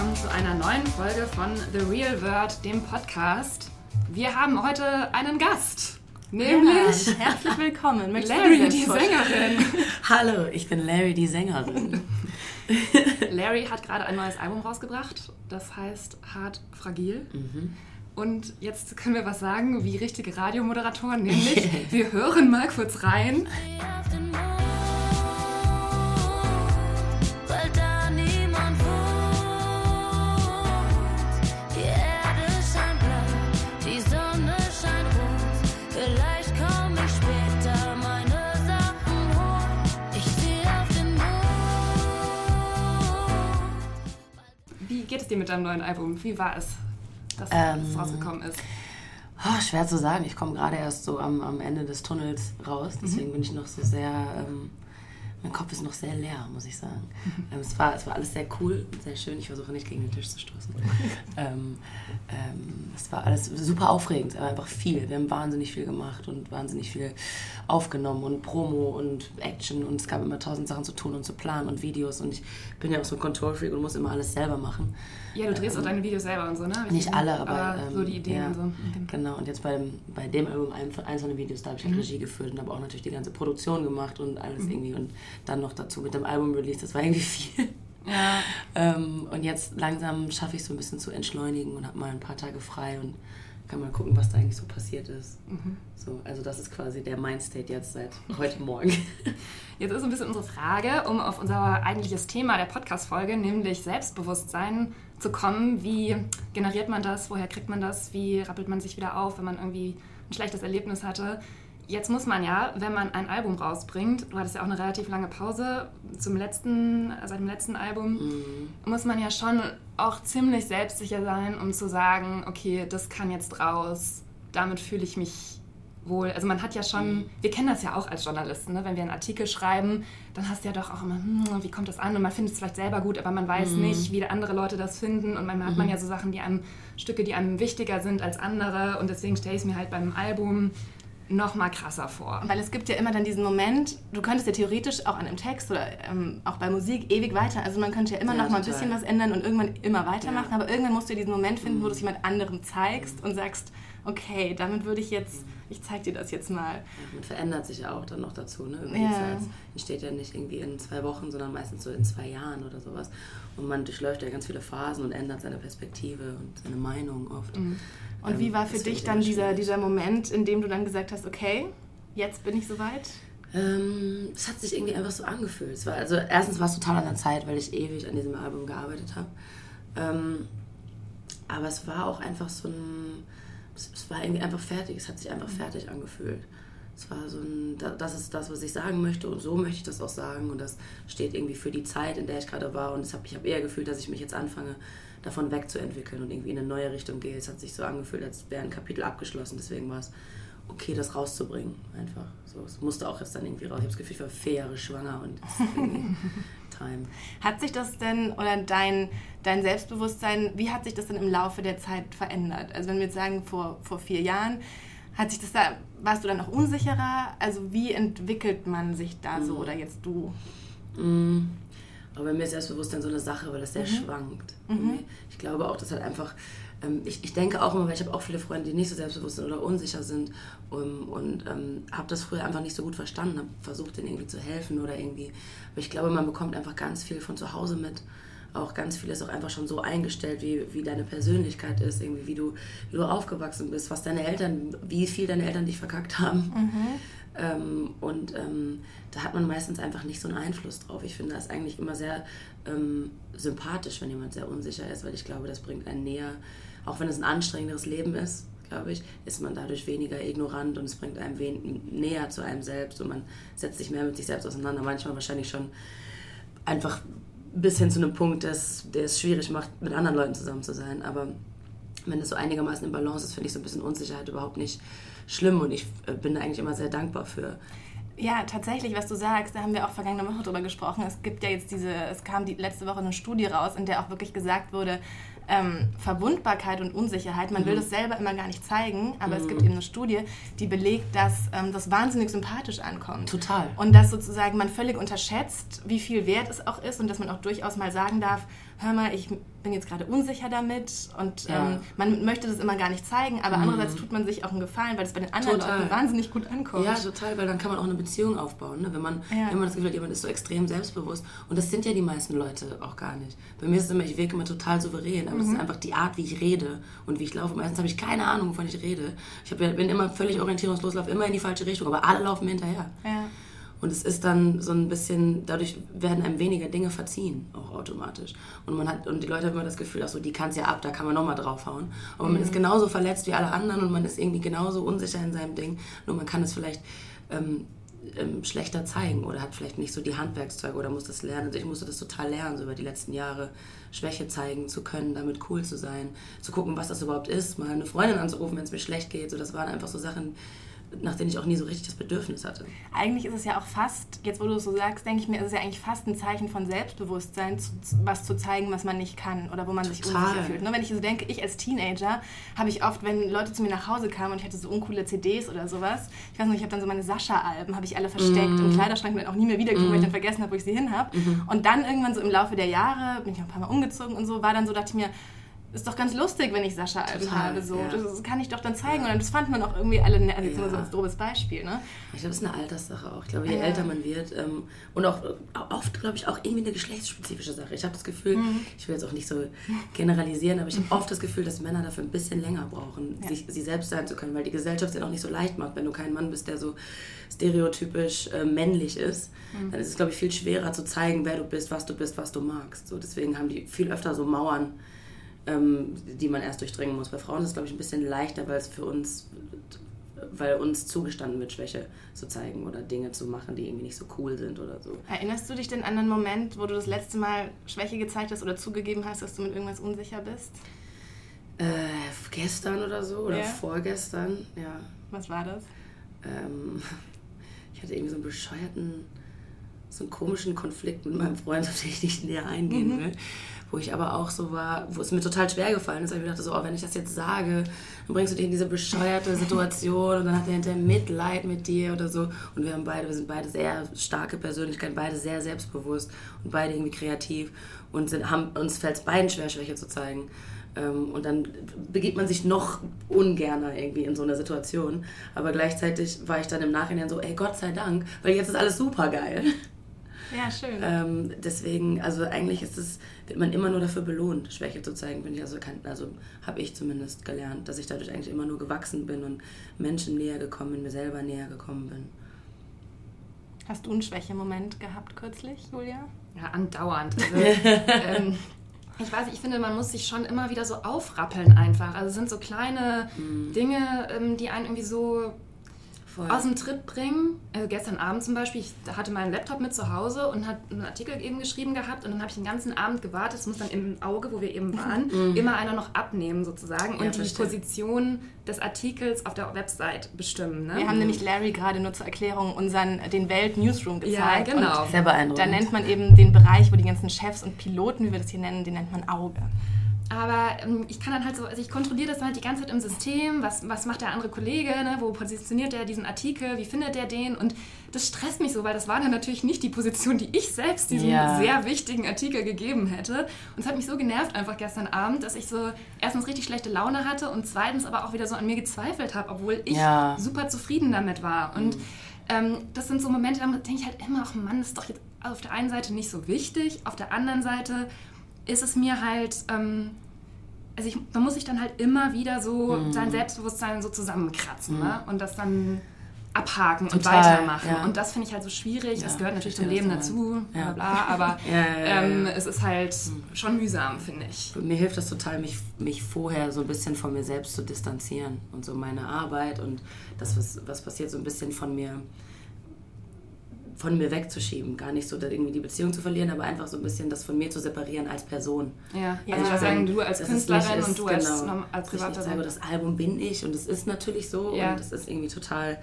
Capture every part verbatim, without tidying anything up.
willkommen zu einer neuen Folge von The Real Word, dem Podcast. Wir haben heute einen Gast, nämlich... Ja, herzlich willkommen. Larry, die Sängerin. Hallo, ich bin Larry, die Sängerin. Larry hat gerade ein neues Album rausgebracht, das heißt Hart Fragil. Mhm. Und jetzt können wir was sagen, wie richtige Radiomoderatoren, nämlich wir hören mal kurz rein. Geht es dir mit deinem neuen Album? Wie war es, dass ähm, es rausgekommen ist? Oh, schwer zu sagen. Ich komme gerade erst so am, am Ende des Tunnels raus. Deswegen mhm. bin ich noch so sehr... Ähm, mein Kopf ist noch sehr leer, muss ich sagen. Mhm. Ähm, es, war, es war alles sehr cool, sehr schön. Ich versuche nicht, gegen den Tisch zu stoßen. ähm, ähm, es war alles super aufregend, aber einfach viel. Wir haben wahnsinnig viel gemacht und wahnsinnig viel aufgenommen und Promo und Action und es gab immer tausend Sachen zu tun und zu planen und Videos und ich bin ja auch so ein Control-Freak und muss immer alles selber machen. Ja, du drehst ähm, auch deine Videos selber und so, ne? Nicht alle, aber, aber ähm, so die Ideen ja, und so. Okay. Genau, und jetzt bei dem, bei dem Album einzelne Videos, da habe ich mhm. Regie geführt und habe auch natürlich die ganze Produktion gemacht und alles mhm. irgendwie und dann noch dazu mit dem Album-Release, das war irgendwie viel. Ja. ähm, und jetzt langsam schaffe ich es so ein bisschen zu entschleunigen und habe mal ein paar Tage frei und kann mal gucken, was da eigentlich so passiert ist. Mhm. So, also das ist quasi der Mindstate jetzt seit heute Morgen. Jetzt ist ein bisschen unsere Frage, um auf unser eigentliches Thema der Podcast-Folge, nämlich Selbstbewusstsein, zu kommen. Wie generiert man das? Woher kriegt man das? Wie rappelt man sich wieder auf, wenn man irgendwie ein schlechtes Erlebnis hatte? Jetzt muss man ja, wenn man ein Album rausbringt, du hattest ja auch eine relativ lange Pause zum letzten, seit dem letzten Album, mm. muss man ja schon auch ziemlich selbstsicher sein, um zu sagen, okay, das kann jetzt raus, damit fühle ich mich wohl. Also man hat ja schon, mm. wir kennen das ja auch als Journalisten, ne? Wenn wir einen Artikel schreiben, dann hast du ja doch auch immer, hm, wie kommt das an? Und man findet es vielleicht selber gut, aber man weiß mm. nicht, wie andere Leute das finden. Und manchmal mm. hat man ja so Sachen, die einem, Stücke, die einem wichtiger sind als andere. Und deswegen stelle ich es mir halt beim Album noch mal krasser vor. Weil es gibt ja immer dann diesen Moment, du könntest ja theoretisch auch an einem Text oder ähm, auch bei Musik ewig weiter, also man könnte ja immer ja, noch mal ein bisschen was ändern und irgendwann immer weitermachen, ja. aber irgendwann musst du ja diesen Moment finden, mhm. wo du es jemand anderem zeigst mhm. und sagst, okay, damit würde ich jetzt, mhm. ich zeig dir das jetzt mal. Ja, man verändert sich ja auch dann noch dazu, ne? Irgendwie ja. Zeit entsteht ja nicht irgendwie in zwei Wochen, sondern meistens so in zwei Jahren oder sowas. Und man durchläuft ja ganz viele Phasen und ändert seine Perspektive und seine Meinung oft. Mhm. Und ähm, wie war für dich dann dieser, dieser Moment, in dem du dann gesagt hast, okay, jetzt bin ich soweit? Ähm, es hat sich irgendwie einfach so angefühlt. Es war, also erstens war es total an der Zeit, weil ich ewig an diesem Album gearbeitet habe. Ähm, aber es war auch einfach so ein... Es, es war irgendwie einfach fertig. Es hat sich einfach mhm. fertig angefühlt. Es war so ein... Das ist das, was ich sagen möchte und so möchte ich das auch sagen. Und das steht irgendwie für die Zeit, in der ich gerade war. Und das hab, ich habe eher gefühlt, dass ich mich jetzt anfange, davon wegzuentwickeln und irgendwie in eine neue Richtung gehe. Es hat sich so angefühlt, als wäre ein Kapitel abgeschlossen. Deswegen war es okay, das rauszubringen. Einfach. So, es musste auch jetzt dann irgendwie raus. Ich habe das Gefühl, ich war vier Jahre schwanger und irgendwie Time. Hat sich das denn, oder dein, dein Selbstbewusstsein, wie hat sich das denn im Laufe der Zeit verändert? Also wenn wir jetzt sagen, vor, vor vier Jahren, hat sich das da, warst du dann noch unsicherer? Also wie entwickelt man sich da so, mhm. oder jetzt du? Mhm. Aber bei mir ist Selbstbewusstsein so eine Sache, weil das sehr mhm. schwankt. Mhm. Ich glaube auch, das hat einfach, ähm, ich, ich denke auch immer, weil ich habe auch viele Freunde, die nicht so selbstbewusst sind oder unsicher sind um, und ähm, habe das früher einfach nicht so gut verstanden, habe versucht, denen irgendwie zu helfen oder irgendwie. Aber ich glaube, man bekommt einfach ganz viel von zu Hause mit. Auch ganz viel ist auch einfach schon so eingestellt, wie, wie deine Persönlichkeit ist, irgendwie wie du, wie du aufgewachsen bist, was deine Eltern, wie viel deine Eltern dich verkackt haben. Mhm. Ähm, und ähm, da hat man meistens einfach nicht so einen Einfluss drauf. Ich finde das eigentlich immer sehr ähm, sympathisch, wenn jemand sehr unsicher ist, weil ich glaube, das bringt einen näher, auch wenn es ein anstrengenderes Leben ist, glaube ich, ist man dadurch weniger ignorant und es bringt einem wen- näher zu einem selbst und man setzt sich mehr mit sich selbst auseinander, manchmal wahrscheinlich schon einfach bis hin zu einem Punkt, der es schwierig macht, mit anderen Leuten zusammen zu sein, aber wenn das so einigermaßen in Balance ist, finde ich so ein bisschen Unsicherheit überhaupt nicht schlimm und ich bin da eigentlich immer sehr dankbar für. Ja, tatsächlich, was du sagst, da haben wir auch vergangene Woche drüber gesprochen. Es gibt ja jetzt diese, es kam die letzte Woche eine Studie raus, in der auch wirklich gesagt wurde, ähm, Verwundbarkeit und Unsicherheit. Man mhm. will das selber immer gar nicht zeigen, aber mhm. es gibt eben eine Studie, die belegt, dass ähm, das wahnsinnig sympathisch ankommt. Total. Und dass sozusagen man völlig unterschätzt, wie viel wert es auch ist und dass man auch durchaus mal sagen darf, hör mal, ich bin jetzt gerade unsicher damit und ja. ähm, man möchte das immer gar nicht zeigen, aber mhm. andererseits tut man sich auch einen Gefallen, weil es bei den anderen Leuten wahnsinnig gut ankommt. Ja, total, weil dann kann man auch eine Beziehung aufbauen, ne? Wenn man, ja. wenn man das Gefühl hat, jemand ist so extrem selbstbewusst und das sind ja die meisten Leute auch gar nicht. Bei mir ist es immer, ich wirke immer total souverän, aber mhm. das ist einfach die Art, wie ich rede und wie ich laufe. Meistens habe ich keine Ahnung, wovon ich rede. Ich hab, bin immer völlig orientierungslos, laufe immer in die falsche Richtung, aber alle laufen mir hinterher. Ja. Und es ist dann so ein bisschen, dadurch werden einem weniger Dinge verziehen, auch automatisch. Und man hat, und die Leute haben immer das Gefühl, ach so, die kann es ja ab, da kann man nochmal draufhauen. Aber mhm. man ist genauso verletzt wie alle anderen und man ist irgendwie genauso unsicher in seinem Ding. Nur man kann es vielleicht ähm, ähm, schlechter zeigen oder hat vielleicht nicht so die Handwerkszeuge oder muss das lernen. Also ich musste das total lernen, so über die letzten Jahre Schwäche zeigen zu können, damit cool zu sein, zu gucken, was das überhaupt ist, mal eine Freundin anzurufen, wenn es mir schlecht geht. So, das waren einfach so Sachen, nach denen ich auch nie so richtig das Bedürfnis hatte. Eigentlich ist es ja auch fast, jetzt wo du es so sagst, denke ich mir, ist es ja eigentlich fast ein Zeichen von Selbstbewusstsein, zu, was zu zeigen, was man nicht kann oder wo man Total. Sich unsicher fühlt. Nur wenn ich so denke, ich als Teenager habe ich oft, wenn Leute zu mir nach Hause kamen und ich hatte so uncoole C Ds oder sowas, ich weiß nicht, ich habe dann so meine Sascha-Alben, habe ich alle versteckt mm. im Kleiderschrank und dann auch nie mehr wiedergekommen, mm. weil ich dann vergessen habe, wo ich sie hin habe. Mm-hmm. Und dann irgendwann so im Laufe der Jahre, bin ich auch ein paar Mal umgezogen und so, war dann so, dachte ich mir, ist doch ganz lustig, wenn ich Sascha Alpen habe. So. Ja. Das kann ich doch dann zeigen. Ja. Und das fand man auch irgendwie alle, also jetzt ja. nur so als grobes Beispiel. Ne? Ich glaube, das ist eine Alterssache auch. Ich glaube, je ja. älter man wird ähm, und auch oft, glaube ich, auch irgendwie eine geschlechtsspezifische Sache. Ich habe das Gefühl, mhm. ich will jetzt auch nicht so generalisieren, aber ich habe oft das Gefühl, dass Männer dafür ein bisschen länger brauchen, ja. sich, sie selbst sein zu können, weil die Gesellschaft es ja auch nicht so leicht macht. Wenn du kein Mann bist, der so stereotypisch äh, männlich ist, mhm. dann ist es, glaube ich, viel schwerer zu zeigen, wer du bist, was du bist, was du magst. So, deswegen haben die viel öfter so Mauern, die man erst durchdringen muss. Bei Frauen ist es, glaube ich, ein bisschen leichter, weil es für uns, weil uns zugestanden wird, Schwäche zu zeigen oder Dinge zu machen, die irgendwie nicht so cool sind oder so. Erinnerst du dich denn an den Moment, wo du das letzte Mal Schwäche gezeigt hast oder zugegeben hast, dass du mit irgendwas unsicher bist? Äh, gestern oder so oder ja. vorgestern, ja. Was war das? Ähm, ich hatte irgendwie so einen bescheuerten, so einen komischen Konflikt mit meinem Freund, auf den ich nicht näher eingehen mhm. will. Wo ich aber auch so war, wo es mir total schwer gefallen ist, weil ich mir dachte so, oh, wenn ich das jetzt sage, dann bringst du dich in diese bescheuerte Situation und dann hat er hinterher Mitleid mit dir oder so. Und wir haben beide, wir sind beide sehr starke Persönlichkeiten, beide sehr selbstbewusst und beide irgendwie kreativ und sind, haben, uns fällt es beiden schwer, Schwäche zu zeigen. Und dann begibt man sich noch ungerner irgendwie in so einer Situation. Aber gleichzeitig war ich dann im Nachhinein so, ey, Gott sei Dank, weil jetzt ist alles super geil. Ja, schön. Ähm, deswegen, also eigentlich ist es, wird man immer nur dafür belohnt, Schwäche zu zeigen, bin ich also, kann, also habe ich zumindest gelernt, dass ich dadurch eigentlich immer nur gewachsen bin und Menschen näher gekommen bin, mir selber näher gekommen bin. Hast du einen Schwächemoment gehabt kürzlich, Julia? Ja, andauernd. Also, ähm, ich weiß, ich finde, man muss sich schon immer wieder so aufrappeln einfach. Also es sind so kleine mhm. Dinge, ähm, die einen irgendwie so aus dem Tritt bringen. Also gestern Abend zum Beispiel, ich hatte meinen Laptop mit zu Hause und hat einen Artikel eben geschrieben gehabt und dann habe ich den ganzen Abend gewartet. Es muss dann im Auge, wo wir eben waren, mhm. immer einer noch abnehmen sozusagen und ja, die verstehe. Position des Artikels auf der Website bestimmen. Ne? Wir mhm. haben nämlich Larry gerade nur zur Erklärung unseren den Welt-Newsroom gezeigt. Ja, genau. Und sehr beeindruckend. Da nennt man eben den Bereich, wo die ganzen Chefs und Piloten, wie wir das hier nennen, den nennt man Auge. Aber ähm, ich kann dann halt so, also ich kontrolliere das dann halt die ganze Zeit im System, was, was macht der andere Kollege, ne? Wo positioniert der diesen Artikel, wie findet der den und das stresst mich so, weil das war dann natürlich nicht die Position, die ich selbst diesem ja. sehr wichtigen Artikel gegeben hätte und es hat mich so genervt einfach gestern Abend, dass ich so erstens richtig schlechte Laune hatte und zweitens aber auch wieder so an mir gezweifelt habe, obwohl ich ja. super zufrieden damit war und mhm. ähm, das sind so Momente, da denke ich halt immer, ach Mann, das ist doch jetzt auf der einen Seite nicht so wichtig, auf der anderen Seite ist es mir halt, ähm, also ich, man muss sich dann halt immer wieder so mm. sein Selbstbewusstsein so zusammenkratzen mm. ne? und das dann abhaken Total, und weitermachen. Ja. Und das finde ich halt so schwierig. Ja, das gehört natürlich zum Leben dazu, ja. bla bla, aber ja, ja, ja, ähm, ja. es ist halt schon mühsam, finde ich. Mir hilft das total, mich, mich vorher so ein bisschen von mir selbst zu distanzieren und so meine Arbeit und das, was, was passiert, so ein bisschen von mir von mir wegzuschieben, gar nicht so irgendwie die Beziehung zu verlieren, aber einfach so ein bisschen das von mir zu separieren als Person. Ja, ja. Also ich würde sagen, du als Künstlerin ist, und du als, genau, als Privatperson. Ich sage, das Album bin ich und es ist natürlich so ja. und es ist irgendwie total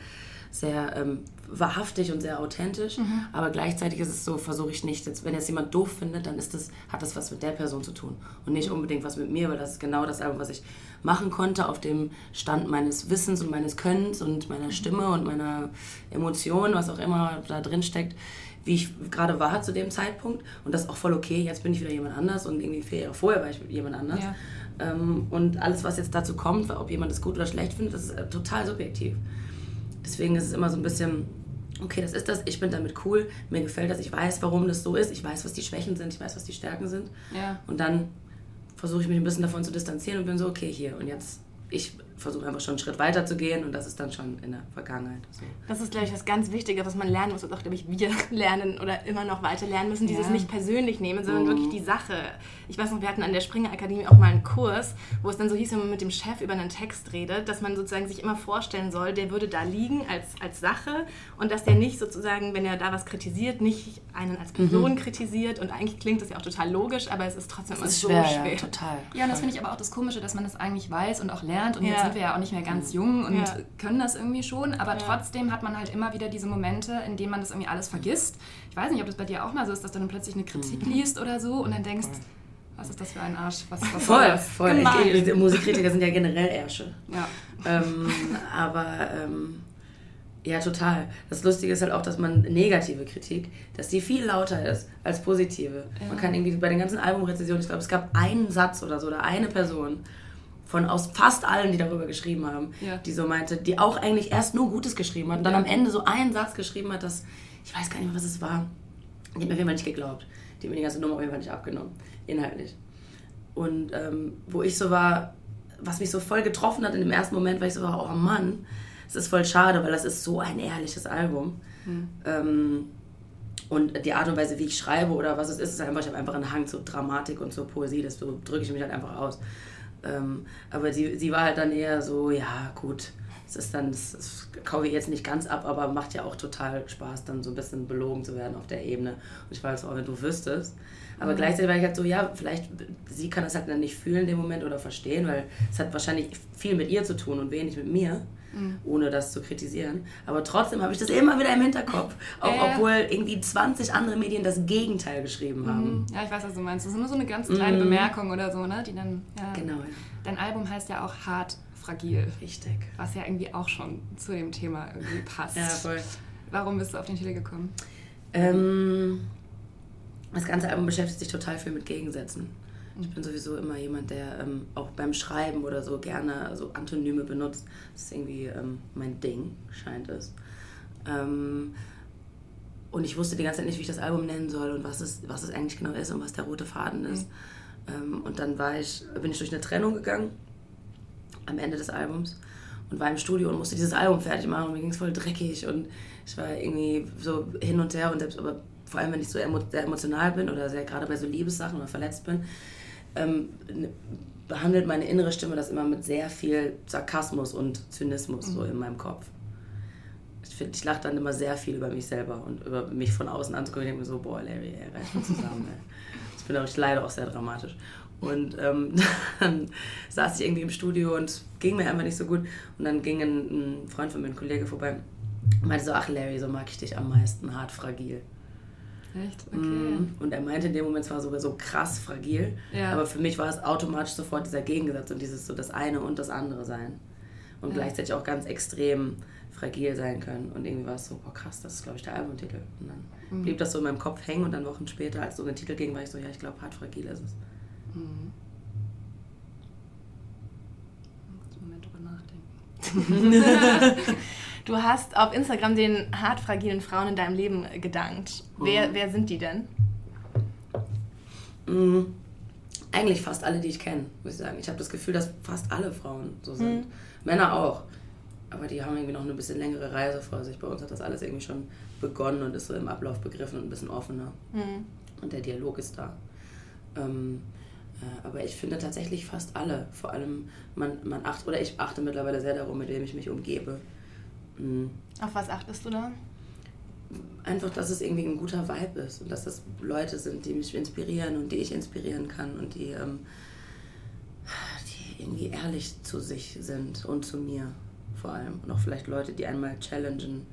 sehr ähm, wahrhaftig und sehr authentisch, mhm. aber gleichzeitig ist es so, versuche ich nicht, jetzt, wenn jetzt jemand doof findet, dann ist das, hat das was mit der Person zu tun und nicht unbedingt was mit mir, weil das ist genau das Album, was ich machen konnte auf dem Stand meines Wissens und meines Könnens und meiner Stimme und meiner Emotionen, was auch immer da drin steckt, wie ich gerade war zu dem Zeitpunkt und das ist auch voll okay, jetzt bin ich wieder jemand anders und irgendwie vier Jahre vorher war ich jemand anders. Ja. Ähm, und alles, was jetzt dazu kommt, ob jemand es gut oder schlecht findet, das ist total subjektiv. Deswegen ist es immer so ein bisschen, okay, das ist das, ich bin damit cool, mir gefällt das, ich weiß, warum das so ist, ich weiß, was die Schwächen sind, ich weiß, was die Stärken sind. Ja. Und dann versuche ich mich ein bisschen davon zu distanzieren und bin so, okay, hier und jetzt, ich versuche einfach schon einen Schritt weiter zu gehen und das ist dann schon in der Vergangenheit. So. Das ist, glaube ich, das ganz Wichtige, was man lernen muss, was auch, glaube ich, wir lernen oder immer noch weiter lernen müssen, dieses ja. nicht persönlich nehmen, sondern mhm. wirklich die Sache. Ich weiß noch, wir hatten an der Springer Akademie auch mal einen Kurs, wo es dann so hieß, wenn man mit dem Chef über einen Text redet, dass man sozusagen sich immer vorstellen soll, der würde da liegen als, als Sache und dass der nicht sozusagen, wenn er da was kritisiert, nicht einen als Person mhm. kritisiert und eigentlich klingt das ja auch total logisch, aber es ist trotzdem immer so schwer. schwer. Ja, total. ja, und das finde ich aber auch das Komische, dass man das eigentlich weiß und auch lernt und ja. jetzt sind wir ja auch nicht mehr ganz jung und ja. können das irgendwie schon, aber ja. trotzdem hat man halt immer wieder diese Momente, in denen man das irgendwie alles vergisst. Ich weiß nicht, ob das bei dir auch mal so ist, dass du dann plötzlich eine Kritik mhm. liest oder so und dann denkst, voll. was ist das für ein Arsch? Was, was voll, voll. Ich, ich, Musikkritiker sind ja generell Ärsche. Ja. Ähm, aber ähm, ja, total. Das Lustige ist halt auch, dass man negative Kritik, dass die viel lauter ist als positive. Ja. Man kann irgendwie bei den ganzen Albumrezensionen, ich glaube, es gab einen Satz oder so oder eine Person, von aus fast allen, die darüber geschrieben haben, ja. die so meinte, die auch eigentlich erst nur Gutes geschrieben hat und dann ja. am Ende so einen Satz geschrieben hat, dass, ich weiß gar nicht mehr, was es war, die hat mir auf jeden Fall nicht geglaubt, die hat mir die ganze Nummer auf jeden Fall nicht abgenommen, inhaltlich. Und ähm, wo ich so war, was mich so voll getroffen hat in dem ersten Moment, weil ich so war, oh Mann, es ist voll schade, weil das ist so ein ehrliches Album. Mhm. Ähm, Und die Art und Weise, wie ich schreibe oder was es ist, ist einfach, ich habe einfach einen Hang zur Dramatik und zur Poesie, das drücke ich mich halt einfach aus. Ähm, aber sie, sie war halt dann eher so, ja gut, es ist dann, das, das kaufe ich jetzt nicht ganz ab, aber macht ja auch total Spaß, dann so ein bisschen belogen zu werden auf der Ebene. Und ich war halt so, oh, wenn du wüsstest. Aber mhm. gleichzeitig war ich halt so, ja, vielleicht, sie kann das halt dann nicht fühlen in dem Moment oder verstehen, weil es hat wahrscheinlich viel mit ihr zu tun und wenig mit mir. Mhm. Ohne das zu kritisieren. Aber trotzdem habe ich das immer wieder im Hinterkopf. Auch äh. obwohl irgendwie zwanzig andere Medien das Gegenteil geschrieben haben. Mhm. Ja, ich weiß, was du meinst. Das ist nur so eine ganz kleine mhm. Bemerkung oder so, ne? Die dann, ja. Genau. Dein Album heißt ja auch Hart Fragil. Richtig. Was ja irgendwie auch schon zu dem Thema irgendwie passt. Ja, voll. Warum bist du auf den Titel gekommen? Ähm, das ganze Album beschäftigt sich total viel mit Gegensätzen. Ich bin sowieso immer jemand, der ähm, auch beim Schreiben oder so gerne so Antonyme benutzt. Das ist irgendwie ähm, mein Ding, scheint es. Ähm, und ich wusste die ganze Zeit nicht, wie ich das Album nennen soll und was es, was es eigentlich genau ist und was der rote Faden ist. Mhm. Ähm, und dann war ich, bin ich durch eine Trennung gegangen am Ende des Albums und war im Studio und musste dieses Album fertig machen und mir ging es voll dreckig und ich war irgendwie so hin und her und selbst aber vor allem, wenn ich so emo- sehr emotional bin oder sehr gerade bei so Liebessachen oder verletzt bin, Ähm, behandelt meine innere Stimme das immer mit sehr viel Sarkasmus und Zynismus mhm. so in meinem Kopf. Ich finde, ich lache dann immer sehr viel über mich selber und über mich von außen anzugucken. Ich denke mir so, boah, Larry, ey, reiß mal zusammen. Ey. Ich bin auch, ich leide auch sehr dramatisch. Und ähm, dann saß ich irgendwie im Studio und ging mir einfach nicht so gut. Und dann ging ein, ein Freund von mir, ein Kollege vorbei und meinte so, ach Larry, so mag ich dich am meisten, hart fragil. Echt? Okay. Und er meinte in dem Moment, es war sogar so krass fragil, ja. aber für mich war es automatisch sofort dieser Gegensatz und dieses so das eine und das andere sein und ja. gleichzeitig auch ganz extrem fragil sein können und irgendwie war es so, boah krass, das ist glaube ich der Albumtitel und dann mhm. blieb das so in meinem Kopf hängen und dann Wochen später, als so ein Titel ging, war ich so, ja ich glaube hart fragil ist es. Mhm. Ich muss einen Moment drüber nachdenken. Du hast auf Instagram den hart fragilen Frauen in deinem Leben gedankt. Wer, mhm. wer sind die denn? Mhm. Eigentlich fast alle, die ich kenne, muss ich sagen. Ich habe das Gefühl, dass fast alle Frauen so sind. Mhm. Männer auch. Aber die haben irgendwie noch eine bisschen längere Reise vor sich. Bei uns hat das alles irgendwie schon begonnen und ist so im Ablauf begriffen und ein bisschen offener. Mhm. Und der Dialog ist da. Ähm, Aber ich finde tatsächlich fast alle. Vor allem, man, man acht, oder ich achte mittlerweile sehr darum, mit wem ich mich umgebe. Mhm. Auf was achtest du da? Einfach, dass es irgendwie ein guter Vibe ist und dass das Leute sind, die mich inspirieren und die ich inspirieren kann und die, ähm, die irgendwie ehrlich zu sich sind und zu mir vor allem. Und auch vielleicht Leute, die einmal challengen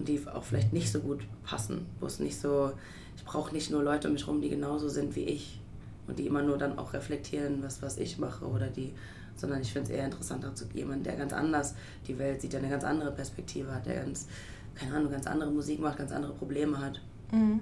und die auch vielleicht nicht so gut passen, wo es nicht so, ich brauche nicht nur Leute um mich rum, die genauso sind wie ich und die immer nur dann auch reflektieren, was, was ich mache oder die, sondern ich finde es eher interessanter zu jemandem, der ganz anders die Welt sieht, der eine ganz andere Perspektive hat, der ganz, keine Ahnung, ganz andere Musik macht, ganz andere Probleme hat. Mhm.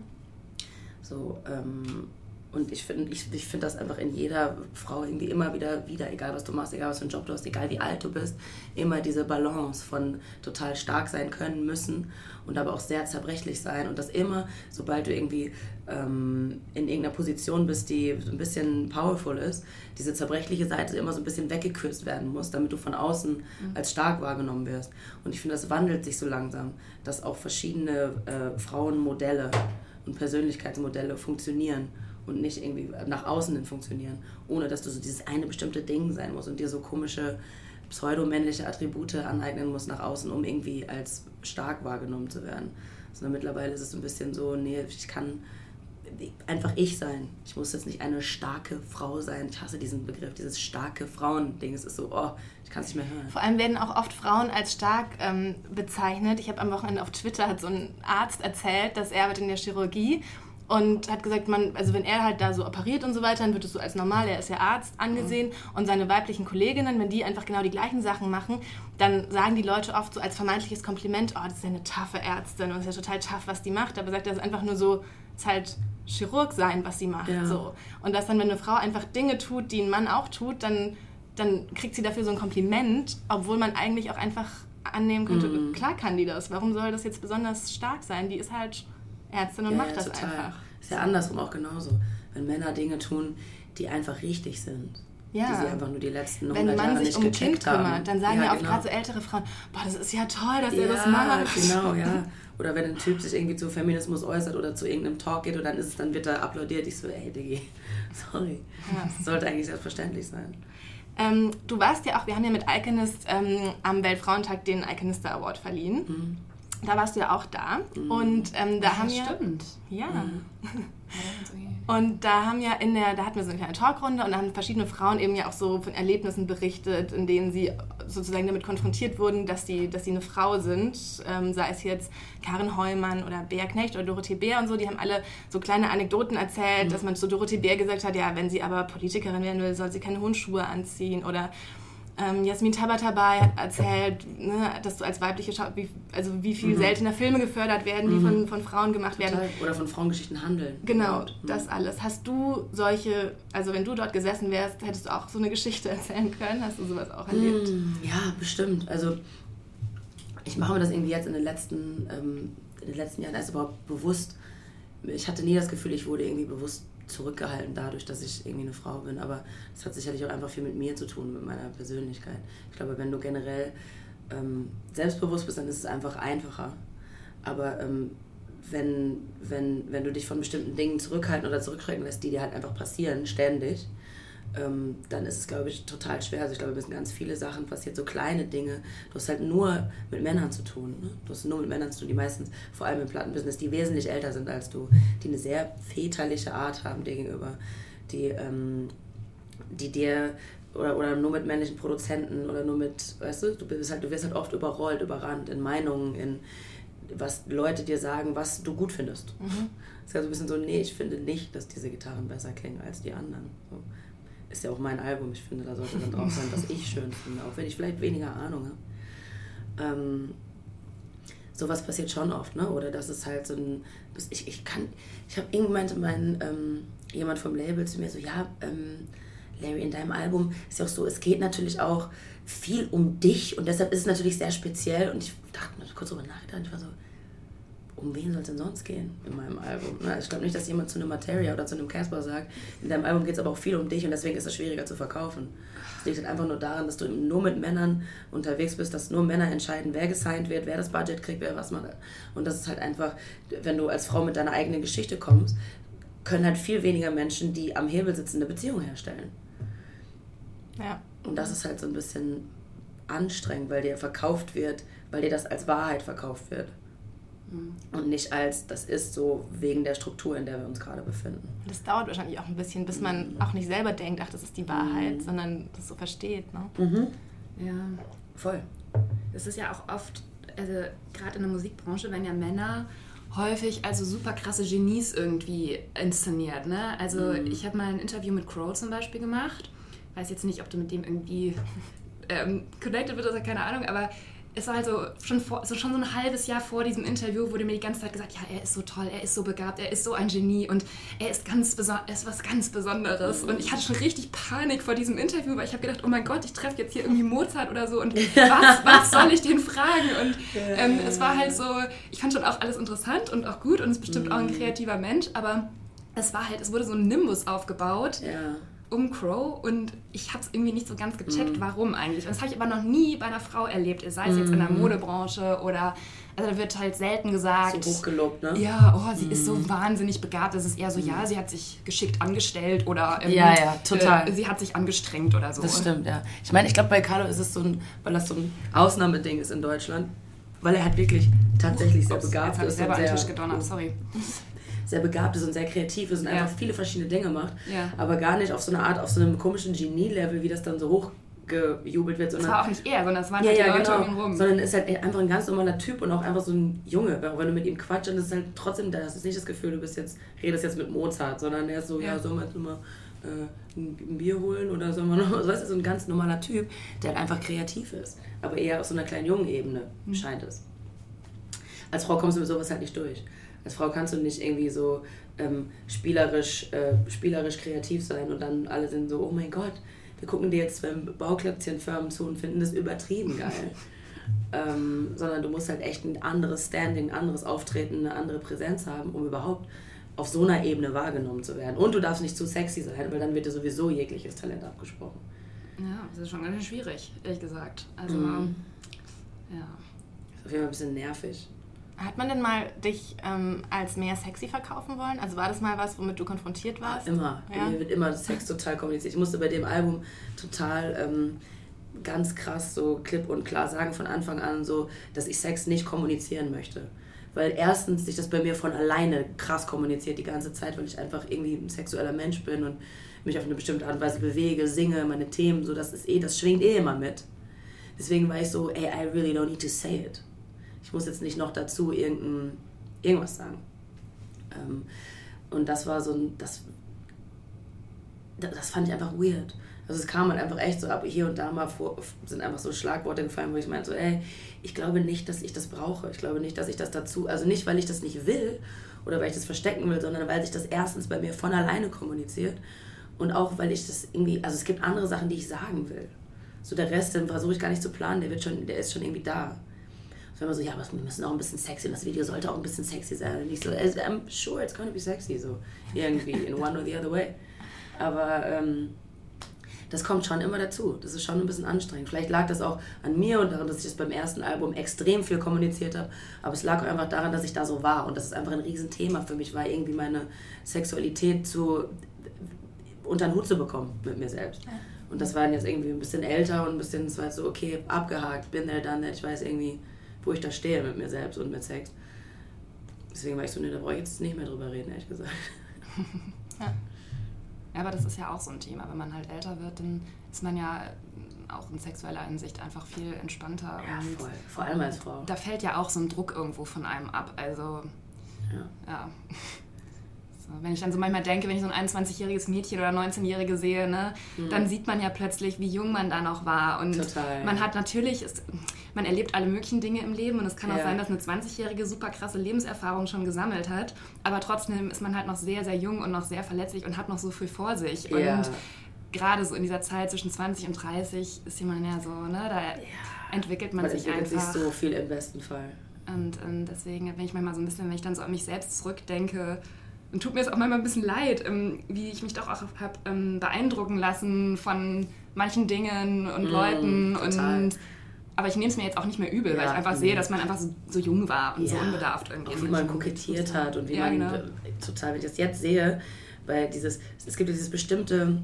So, ähm, und ich finde ich, ich find das einfach in jeder Frau irgendwie immer wieder, wieder, egal was du machst, egal was für einen Job du hast, egal wie alt du bist, immer diese Balance von total stark sein können, müssen und aber auch sehr zerbrechlich sein. Und das immer, sobald du irgendwie ähm, in irgendeiner Position bist, die ein bisschen powerful ist, diese zerbrechliche Seite immer so ein bisschen weggekürzt werden muss, damit du von außen als stark wahrgenommen wirst. Und ich finde, das wandelt sich so langsam, dass auch verschiedene äh, Frauenmodelle und Persönlichkeitsmodelle funktionieren und nicht irgendwie nach außen hin funktionieren, ohne dass du so dieses eine bestimmte Ding sein musst und dir so komische pseudomännliche Attribute aneignen musst nach außen, um irgendwie als stark wahrgenommen zu werden. Sondern mittlerweile ist es ein bisschen so, nee, ich kann einfach ich sein. Ich muss jetzt nicht eine starke Frau sein. Ich hasse diesen Begriff, dieses starke Frauen-Ding. Es ist so, oh, ich kann es nicht mehr hören. Vor allem werden auch oft Frauen als stark ähm, bezeichnet. Ich habe am Wochenende auf Twitter, hat so ein Arzt erzählt, dass er arbeitet in der Chirurgie und hat gesagt, man, also wenn er halt da so operiert und so weiter, dann wird es so als normal, er ist ja Arzt, angesehen. Und seine weiblichen Kolleginnen, wenn die einfach genau die gleichen Sachen machen, dann sagen die Leute oft so als vermeintliches Kompliment, oh, das ist ja eine taffe Ärztin und es ist ja total tough, was die macht. Aber sagt er, das ist einfach nur so, es ist halt Chirurg sein, was sie macht. Ja. So. Und dass dann, wenn eine Frau einfach Dinge tut, die ein Mann auch tut, dann, dann kriegt sie dafür so ein Kompliment, obwohl man eigentlich auch einfach annehmen könnte, mhm. klar kann die das, warum soll das jetzt besonders stark sein? Die ist halt Ärztin und ja, macht ja, das total. Einfach. Ist ja andersrum auch genauso. Wenn Männer Dinge tun, die einfach richtig sind, ja. die sie einfach nur die letzten hundert Jahre nicht gecheckt haben. Wenn man sich um ein Kind kümmert, dann sagen ja, ja auch genau. gerade so ältere Frauen, boah, das ist ja toll, dass ja, er das macht. Genau, ja. Oder wenn ein Typ sich irgendwie zu Feminismus äußert oder zu irgendeinem Talk geht und dann, ist es, dann wird er applaudiert. Ich so, ey, Diggi, sorry. Ja. Das sollte eigentlich selbstverständlich sein. Ähm, du warst ja auch, wir haben ja mit Iconist ähm, am Weltfrauentag den Iconista Award verliehen. Mhm. Da warst du ja auch da mhm. und ähm, da ja, haben wir stimmt. ja mhm. und da haben ja in der da hatten wir so eine kleine Talkrunde und da haben verschiedene Frauen eben ja auch so von Erlebnissen berichtet, in denen sie sozusagen damit konfrontiert wurden, dass sie dass sie eine Frau sind, ähm, sei es jetzt Karin Heumann oder Bea Knecht oder Dorothee Bär und so, die haben alle so kleine Anekdoten erzählt, mhm. dass man zu Dorothee Bär gesagt hat, ja, wenn sie aber Politikerin werden will, soll sie keine hohen Schuhe anziehen oder Ähm, Jasmin Tabatabai hat erzählt, ne, dass du als weibliche Schau- wie, also wie viel mhm. seltener Filme gefördert werden, die mhm. von, von Frauen gemacht Total. werden. Oder von Frauengeschichten handeln. Genau, mhm. das alles. Hast du solche, also wenn du dort gesessen wärst, hättest du auch so eine Geschichte erzählen können? Hast du sowas auch erlebt? Mhm. Ja, bestimmt. Also ich mache mir das irgendwie jetzt in den letzten, ähm, in den letzten Jahren erst überhaupt bewusst. Ich hatte nie das Gefühl, ich wurde irgendwie bewusst zurückgehalten dadurch, dass ich irgendwie eine Frau bin, aber das hat sicherlich auch einfach viel mit mir zu tun, mit meiner Persönlichkeit. Ich glaube, wenn du generell ähm, selbstbewusst bist, dann ist es einfach einfacher, aber ähm, wenn, wenn, wenn du dich von bestimmten Dingen zurückhalten oder zurückschrecken lässt, die dir halt einfach passieren, ständig, ähm, dann ist es, glaube ich, total schwer. Also ich glaube, mir sind ganz viele Sachen passiert, so kleine Dinge. Du hast halt nur mit Männern zu tun, ne? Du hast nur mit Männern zu tun, die meistens, vor allem im Plattenbusiness, die wesentlich älter sind als du, die eine sehr väterliche Art haben dir gegenüber, die, ähm, die dir, oder, oder nur mit männlichen Produzenten, oder nur mit, weißt du, du bist halt, du wirst halt oft überrollt, überrannt in Meinungen, in was Leute dir sagen, was du gut findest. Mhm. Es ist ja so ein bisschen so, nee, ich finde nicht, dass diese Gitarren besser klingen als die anderen. So. Ist ja auch mein Album, ich finde, da sollte dann drauf sein, was ich schön finde, auch wenn ich vielleicht weniger Ahnung habe. Ähm, sowas passiert schon oft, ne? Oder das ist halt so ein, ich, ich kann, ich habe irgendwann meinen, ähm, jemand vom Label zu mir so, ja, ähm, Larry, in deinem Album ist ja auch so, es geht natürlich auch viel um dich und deshalb ist es natürlich sehr speziell und ich dachte mir kurz drüber nachgedacht, ich war so, um wen soll es denn sonst gehen in meinem Album? Na, ich glaube nicht, dass jemand zu einem Materia oder zu einem Casper sagt, in deinem Album geht es aber auch viel um dich und deswegen ist es schwieriger zu verkaufen. Es liegt halt einfach nur daran, dass du nur mit Männern unterwegs bist, dass nur Männer entscheiden, wer gesigned wird, wer das Budget kriegt, wer was macht. Und das ist halt einfach, wenn du als Frau mit deiner eigenen Geschichte kommst, können halt viel weniger Menschen, die am Hebel sitzen, eine Beziehung herstellen. Ja. Und das ist halt so ein bisschen anstrengend, weil dir verkauft wird, weil dir das als Wahrheit verkauft wird. Und nicht als, das ist so wegen der Struktur, in der wir uns gerade befinden. Das dauert wahrscheinlich auch ein bisschen, bis man mhm. auch nicht selber denkt, ach, das ist die Wahrheit, mhm. sondern das so versteht, ne? Mhm. Ja, voll. Das ist ja auch oft also gerade in der Musikbranche werden ja Männer häufig also super krasse Genies irgendwie inszeniert, ne? Also mhm. ich habe mal ein Interview mit Crow zum Beispiel gemacht. Weiß jetzt nicht, ob du mit dem irgendwie ähm, connected wirst oder keine Ahnung, aber es war halt so schon, vor, so schon so ein halbes Jahr vor diesem Interview wurde mir die ganze Zeit gesagt, ja, er ist so toll, er ist so begabt, er ist so ein Genie und er ist ganz beso- er ist was ganz Besonderes. Und ich hatte schon richtig Panik vor diesem Interview, weil ich habe gedacht, oh mein Gott, ich treffe jetzt hier irgendwie Mozart oder so und was, was soll ich den fragen? Und ähm, es war halt so, ich fand schon auch alles interessant und auch gut und ist bestimmt mhm. auch ein kreativer Mensch, aber es war halt, es wurde so ein Nimbus aufgebaut. Ja. um Crow und ich habe es irgendwie nicht so ganz gecheckt, mm. warum eigentlich. Und das habe ich aber noch nie bei einer Frau erlebt, sei es mm. jetzt in der Modebranche oder, also da wird halt selten gesagt... So hochgelobt, ne? Ja, oh, sie mm. ist so wahnsinnig begabt, das ist eher so, mm. ja, sie hat sich geschickt angestellt oder... Ähm, ja, ja, total. Äh, sie hat sich angestrengt oder so. Das stimmt, ja. Ich meine, ich glaube, bei Carlo ist es so ein, weil das so ein Ausnahmeding ist in Deutschland, weil er halt wirklich tatsächlich oh, sehr ups, begabt ist. Jetzt habe ich selber an den Tisch gedonnert, sorry. sehr begabt ist und sehr kreativ ist und ja. einfach viele verschiedene Dinge macht, ja. aber gar nicht auf so eine Art, auf so einem komischen Genie-Level, wie das dann so hochgejubelt wird. Sondern das war auch nicht er, sondern das waren ja, halt die ja, Leute genau. rum. Sondern ist halt einfach ein ganz normaler Typ und auch einfach so ein Junge, weil wenn du mit ihm quatschst, dann ist halt trotzdem, das ist nicht das Gefühl, du bist jetzt, redest jetzt mit Mozart, sondern er ist so, ja, ja sollen wir jetzt nochmal äh, ein Bier holen oder sollen wir nochmal, so weißt du, so ein ganz normaler Typ, der halt einfach kreativ ist, aber eher auf so einer kleinen jungen Ebene, mhm. scheint es. Als Frau kommst du mit sowas halt nicht durch. Als Frau kannst du nicht irgendwie so ähm, spielerisch, äh, spielerisch kreativ sein und dann alle sind so, oh mein Gott, wir gucken dir jetzt beim Bauklötzchenfirmen zu und finden das übertrieben geil. ähm, sondern du musst halt echt ein anderes Standing, ein anderes Auftreten, eine andere Präsenz haben, um überhaupt auf so einer Ebene wahrgenommen zu werden. Und du darfst nicht zu sexy sein, weil dann wird dir sowieso jegliches Talent abgesprochen. Ja, das ist schon ganz schön schwierig, ehrlich gesagt. Also, mhm. ja. Das ist auf jeden Fall ein bisschen nervig. Hat man denn mal dich ähm, als mehr sexy verkaufen wollen? Also war das mal was, womit du konfrontiert warst? Immer. Ja? Mir wird immer Sex total kommuniziert. Ich musste bei dem Album total ähm, ganz krass so klipp und klar sagen von Anfang an, so, dass ich Sex nicht kommunizieren möchte. Weil erstens sich das bei mir von alleine krass kommuniziert die ganze Zeit, weil ich einfach irgendwie ein sexueller Mensch bin und mich auf eine bestimmte Art und Weise bewege, singe, meine Themen, so, das ist eh, das schwingt eh immer mit. Deswegen war ich so, ey, I really don't need to say it. Ich muss jetzt nicht noch dazu irgendein, irgendwas sagen. Ähm, und das war so ein, das, das fand ich einfach weird. Also es kam halt einfach echt so ab, hier und da mal vor, sind einfach so Schlagworte gefallen, wo ich meinte so, ey, ich glaube nicht, dass ich das brauche. Ich glaube nicht, dass ich das dazu, also nicht, weil ich das nicht will oder weil ich das verstecken will, sondern weil sich das erstens bei mir von alleine kommuniziert und auch, weil ich das irgendwie, also es gibt andere Sachen, die ich sagen will. So der Rest, den versuche ich gar nicht zu planen, der wird schon, der ist schon irgendwie da. Wenn man so, ja, aber wir müssen auch ein bisschen sexy, das Video sollte auch ein bisschen sexy sein. Und ich so, I'm sure it's gonna be sexy, so irgendwie, in one or the other way. Aber ähm, das kommt schon immer dazu, das ist schon ein bisschen anstrengend. Vielleicht lag das auch an mir und daran, dass ich das beim ersten Album extrem viel kommuniziert habe, aber es lag auch einfach daran, dass ich da so war und dass es einfach ein Riesenthema für mich war, irgendwie meine Sexualität zu, unter den Hut zu bekommen mit mir selbst. Und das war jetzt irgendwie ein bisschen älter und ein bisschen, es war so, okay, abgehakt, bin there, done that, ich weiß irgendwie, wo ich da stehe mit mir selbst und mit Sex. Deswegen war ich so, ne, da brauche ich jetzt nicht mehr drüber reden, ehrlich gesagt. Ja. Ja, aber das ist ja auch so ein Thema. Wenn man halt älter wird, dann ist man ja auch in sexueller Hinsicht einfach viel entspannter. Ja, und voll. Vor allem als Frau. Da fällt ja auch so ein Druck irgendwo von einem ab. Also, ja. ja. Wenn ich dann so manchmal denke, wenn ich so ein einundzwanzigjähriges Mädchen oder neunzehnjährige sehe, ne, mhm. dann sieht man ja plötzlich, wie jung man da noch war. Und Total. man hat natürlich, ist, man erlebt alle möglichen Dinge im Leben und es kann ja. auch sein, dass eine zwanzigjährige super krasse Lebenserfahrung schon gesammelt hat, aber trotzdem ist man halt noch sehr, sehr jung und noch sehr verletzlich und hat noch so viel vor sich. Ja. Und gerade so in dieser Zeit zwischen zwanzig und dreißig ist jemand ja so, ne, da ja. entwickelt man, man sich entwickelt einfach. Sich so viel im besten Fall. Und, und deswegen bin ich manchmal so ein bisschen, wenn ich dann so an mich selbst zurückdenke, und tut mir jetzt auch manchmal ein bisschen leid, wie ich mich doch auch habe beeindrucken lassen von manchen Dingen und Leuten. Mm, und, aber ich nehme es mir jetzt auch nicht mehr übel, ja, weil ich einfach sehe, dass man einfach so, so jung war und ja. so unbedarft irgendwie. Ja, wie man kokettiert hat und wie ja, man genau. total, wenn ich das jetzt sehe, weil dieses, es gibt dieses bestimmte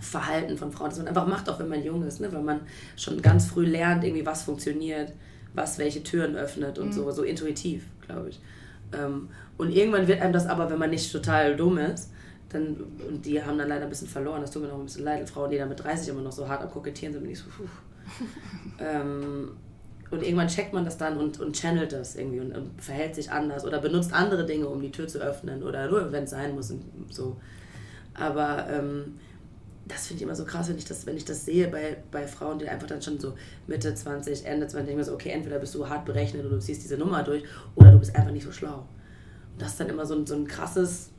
Verhalten von Frauen, das man einfach macht, auch wenn man jung ist, ne? Weil man schon ganz früh lernt, irgendwie was funktioniert, was welche Türen öffnet und mhm. so, so intuitiv, glaube ich. Um, und irgendwann wird einem das aber, wenn man nicht total dumm ist, dann, und die haben dann leider ein bisschen verloren, das tut mir noch ein bisschen leid, Frauen, die dann mit dreißig immer noch so hart am Kokettieren sind, bin ich so, puh. um, und irgendwann checkt man das dann und, und channelt das irgendwie und, und verhält sich anders oder benutzt andere Dinge, um die Tür zu öffnen oder nur, wenn es sein muss und so. Aber ähm, das finde ich immer so krass, wenn ich das, wenn ich das sehe bei, bei Frauen, die einfach dann schon so Mitte zwanzig, Ende zwanzig, denken so, okay, entweder bist du hart berechnet und du ziehst diese Nummer durch oder du bist einfach nicht so schlau. Und das ist dann immer so ein, so ein krasses,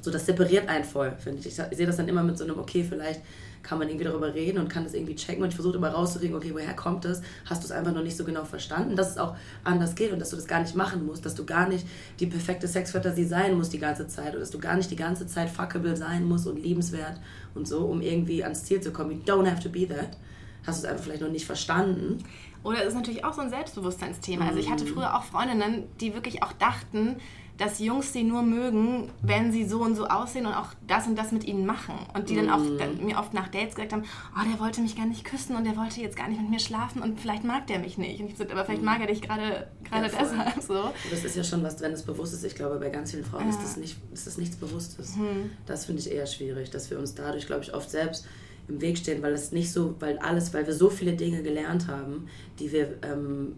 so das separiert einen voll, finde ich. Ich, ich sehe das dann immer mit so einem, okay, vielleicht kann man irgendwie darüber reden und kann das irgendwie checken, und ich versuche immer rauszukriegen, okay, woher kommt das? Hast du es einfach noch nicht so genau verstanden, dass es auch anders geht und dass du das gar nicht machen musst, dass du gar nicht die perfekte Sexfantasie sein musst die ganze Zeit oder dass du gar nicht die ganze Zeit fuckable sein musst und liebenswert und so, um irgendwie ans Ziel zu kommen. You don't have to be that. Hast du es einfach vielleicht noch nicht verstanden. Oder es ist natürlich auch so ein Selbstbewusstseinsthema. Also ich hatte früher auch Freundinnen, die wirklich auch dachten, dass Jungs sie nur mögen, wenn sie so und so aussehen und auch das und das mit ihnen machen. Und die dann auch dann, mir oft nach Dates gesagt haben, oh, der wollte mich gar nicht küssen und der wollte jetzt gar nicht mit mir schlafen und vielleicht mag der mich nicht. Und ich gesagt, aber vielleicht mag er dich gerade gerade ja, deshalb. So. Das ist ja schon was, wenn es bewusst ist. Ich glaube, bei ganz vielen Frauen ja. ist, das nicht, ist das nichts Bewusstes. Hm. Das finde ich eher schwierig, dass wir uns dadurch, glaube ich, oft selbst im Weg stehen, weil es nicht so, weil alles, weil wir so viele Dinge gelernt haben, die wir ähm,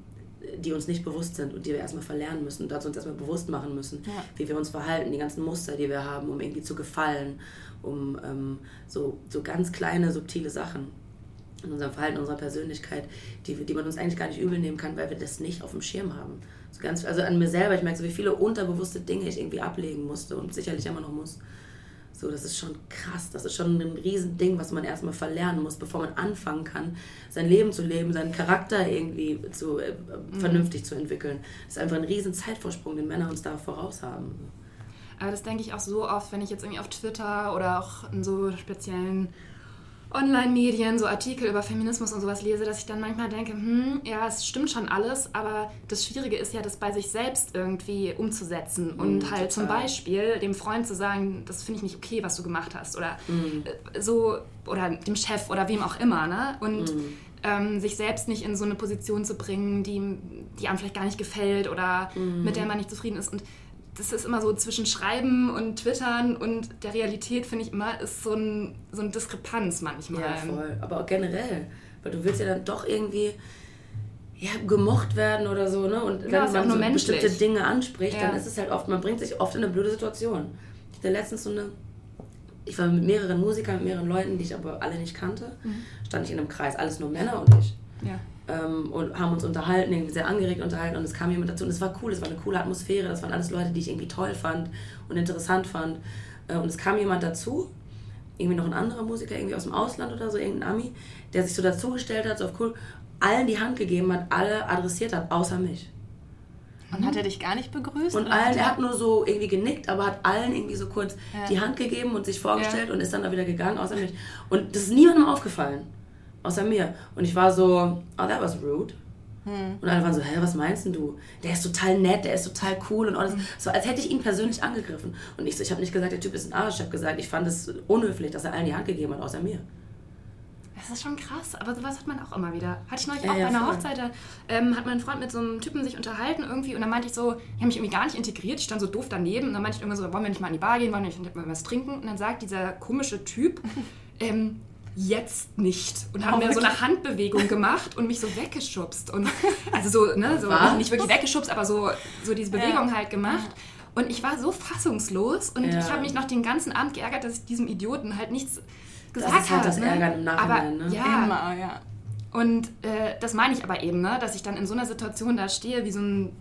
die uns nicht bewusst sind und die wir erstmal verlernen müssen und dazu uns erstmal bewusst machen müssen, ja. wie wir uns verhalten, die ganzen Muster, die wir haben, um irgendwie zu gefallen, um ähm, so, so ganz kleine, subtile Sachen in unserem Verhalten, unserer Persönlichkeit, die, die man uns eigentlich gar nicht übel nehmen kann, weil wir das nicht auf dem Schirm haben. So ganz, also an mir selber, ich merke so, wie viele unterbewusste Dinge ich irgendwie ablegen musste und sicherlich immer noch muss. So, das ist schon krass, das ist schon ein Riesending, was man erstmal verlernen muss, bevor man anfangen kann, sein Leben zu leben, seinen Charakter irgendwie zu, äh, mhm. vernünftig zu entwickeln. Das ist einfach ein riesen Zeitvorsprung, den Männer uns da voraus haben. Aber das denke ich auch so oft, wenn ich jetzt irgendwie auf Twitter oder auch in so speziellen Online-Medien, so Artikel über Feminismus und sowas lese, dass ich dann manchmal denke, hm, ja, es stimmt schon alles, aber das Schwierige ist ja, das bei sich selbst irgendwie umzusetzen und mm, halt total. Zum Beispiel dem Freund zu sagen, das finde ich nicht okay, was du gemacht hast oder mm. so, oder dem Chef oder wem auch immer, ne? Und mm. ähm, sich selbst nicht in so eine Position zu bringen, die, die einem vielleicht gar nicht gefällt oder mm. mit der man nicht zufrieden ist. Und das ist immer so zwischen Schreiben und Twittern und der Realität, finde ich immer, ist so ein, so eine Diskrepanz manchmal. Ja, voll. Aber auch generell. Weil du willst ja dann doch irgendwie ja, gemocht werden oder so, ne? Und ja, wenn man so menschlich. Bestimmte Dinge anspricht, ja. dann ist es halt oft, man bringt sich oft in eine blöde Situation. Ich hatte letztens so eine, ich war mit mehreren Musikern, mit mehreren Leuten, die ich aber alle nicht kannte, mhm. stand ich in einem Kreis, alles nur Männer und ich. Ja. Und haben uns unterhalten, irgendwie sehr angeregt unterhalten, und es kam jemand dazu und es war cool, es war eine coole Atmosphäre, das waren alles Leute, die ich irgendwie toll fand und interessant fand, und es kam jemand dazu, irgendwie noch ein anderer Musiker, irgendwie aus dem Ausland oder so, irgendein Ami, der sich so dazugestellt hat, so auf cool, allen die Hand gegeben hat, alle adressiert hat, außer mich. Und hat er dich gar nicht begrüßt? Und allen, er hat nur so irgendwie genickt, aber hat allen irgendwie so kurz ja. die Hand gegeben und sich vorgestellt ja. und ist dann da wieder gegangen, außer mich. Und das ist niemandem aufgefallen. Außer mir. Und ich war so, oh, that was rude. Hm. Und alle waren so, hä, was meinst denn du? Der ist total nett, der ist total cool und alles. Hm. So, als hätte ich ihn persönlich angegriffen. Und ich so, ich habe nicht gesagt, der Typ ist ein Arsch. Ich habe gesagt, ich fand es unhöflich, dass er allen die Hand gegeben hat, außer mir. Das ist schon krass, aber sowas hat man auch immer wieder. Hatte ich neulich ja, auch ja, bei einer voll. Hochzeit, da ähm, hat mein Freund mit so einem Typen sich unterhalten irgendwie, und dann meinte ich so, ich habe mich irgendwie gar nicht integriert, ich stand so doof daneben, und dann meinte ich irgendwann so, wollen wir nicht mal in die Bar gehen, wollen wir nicht mal was trinken? Und dann sagt dieser komische Typ, ähm, jetzt nicht. Und haben oh, mir so eine Handbewegung gemacht und mich so weggeschubst. Und also so, ne, so nicht wirklich weggeschubst, aber so, so diese Bewegung ja. halt gemacht. Und ich war so fassungslos, und ja. ich habe mich noch den ganzen Abend geärgert, dass ich diesem Idioten halt nichts gesagt habe. Das ist halt hab, das ne? Ärgern im Nachhinein, aber, ne? Ja. Immer, ja. Und äh, das meine ich aber eben, ne, dass ich dann in so einer Situation da stehe, wie so ein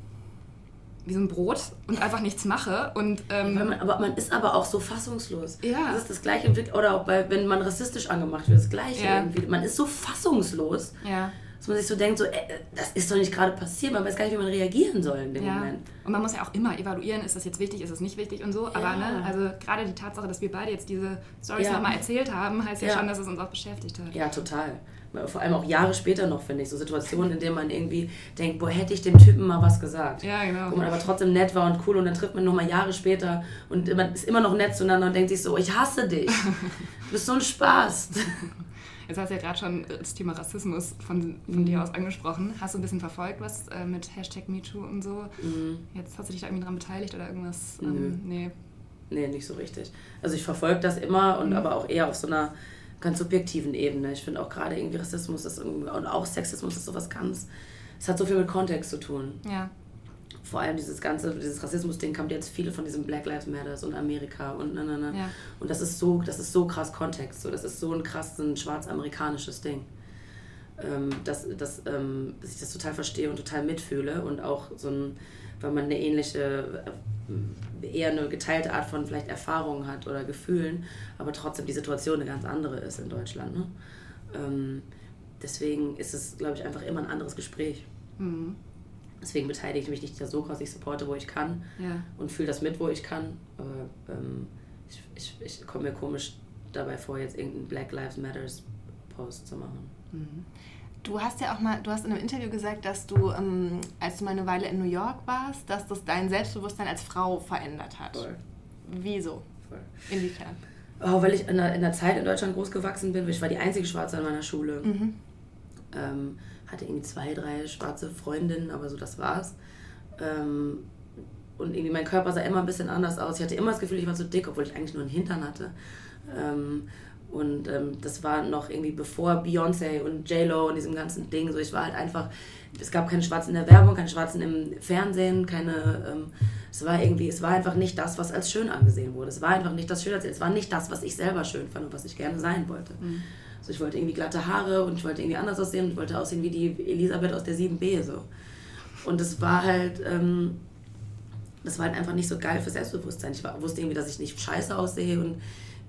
wie so ein Brot und einfach nichts mache. Und, ähm man, aber man ist aber auch so fassungslos. Ja. Das ist das Gleiche, oder auch bei, wenn man rassistisch angemacht wird, das Gleiche ja. irgendwie. Man ist so fassungslos, ja. dass man sich so denkt, so, ey, das ist doch nicht gerade passiert, man weiß gar nicht, wie man reagieren soll in dem ja. Moment. Und man muss ja auch immer evaluieren, ist das jetzt wichtig, ist das nicht wichtig und so. Ja. Aber ne, also gerade die Tatsache, dass wir beide jetzt diese Storys ja. nochmal erzählt haben, heißt ja. ja schon, dass es uns auch beschäftigt hat. Ja, total. Vor allem auch Jahre später noch, finde ich, so Situationen, in denen man irgendwie denkt, boah, hätte ich dem Typen mal was gesagt. Ja, genau. Wo man aber trotzdem nett war und cool, und dann trifft man nochmal Jahre später und man ist immer noch nett zueinander und denkt sich so, ich hasse dich, du bist so ein Spaß. Jetzt hast du ja gerade schon das Thema Rassismus von, von mhm. dir aus angesprochen. Hast du ein bisschen verfolgt, was äh, mit Hashtag MeToo und so? Mhm. Jetzt hast du dich da irgendwie dran beteiligt oder irgendwas? Mhm. Ähm, nee. Nee, nicht so richtig. Also ich verfolge das immer, und mhm. aber auch eher auf so einer ganz subjektiven Ebene. Ich finde auch gerade irgendwie Rassismus ist, und auch Sexismus ist sowas ganz Es hat so viel mit Kontext zu tun. Ja. Vor allem dieses ganze, dieses Rassismus-Ding kommt jetzt viele von diesem Black Lives Matters und Amerika und na, na, na. Ja. Und das ist so, das ist so krass Kontext. So, das ist so ein krass ein schwarz-amerikanisches Ding. Ähm, dass, dass, ähm, dass ich das total verstehe und total mitfühle und auch so ein, weil man eine ähnliche, eher eine geteilte Art von vielleicht Erfahrungen hat oder Gefühlen, aber trotzdem die Situation eine ganz andere ist in Deutschland. Ne? Ähm, deswegen ist es, glaube ich, einfach immer ein anderes Gespräch. Mhm. Deswegen beteilige ich mich nicht da so krass, ich supporte, wo ich kann, ja, und fühle das mit, wo ich kann. Aber ähm, ich, ich, ich komme mir komisch dabei vor, jetzt irgendeinen Black Lives Matters Post zu machen. Mhm. Du hast ja auch mal, du hast in einem Interview gesagt, dass du, ähm, als du mal eine Weile in New York warst, dass das dein Selbstbewusstsein als Frau verändert hat. Voll. Wieso? Voll. Inwiefern? Oh, weil ich in der, in der Zeit in Deutschland groß gewachsen bin, weil ich war die einzige Schwarze in meiner Schule. Mhm. Ähm, hatte irgendwie zwei, drei schwarze Freundinnen, aber so, das war's. Ähm, und irgendwie mein Körper sah immer ein bisschen anders aus. Ich hatte immer das Gefühl, ich war zu dick, obwohl ich eigentlich nur einen Hintern hatte. Ähm, und ähm, das war noch irgendwie bevor Beyoncé und J-Lo und diesem ganzen Ding. So, ich war halt einfach, es gab keine Schwarzen in der Werbung, keine Schwarzen im Fernsehen, keine, ähm, es war irgendwie, es war einfach nicht das, was als schön angesehen wurde. Es war einfach nicht das Schönheits-, es war nicht das, was ich selber schön fand und was ich gerne sein wollte. Mhm. So, ich wollte irgendwie glatte Haare und ich wollte irgendwie anders aussehen und ich wollte aussehen wie die Elisabeth aus der sieben B, so. Und das war halt, ähm, das war halt einfach nicht so geil für Selbstbewusstsein. Ich war, wusste irgendwie, dass ich nicht scheiße aussehe und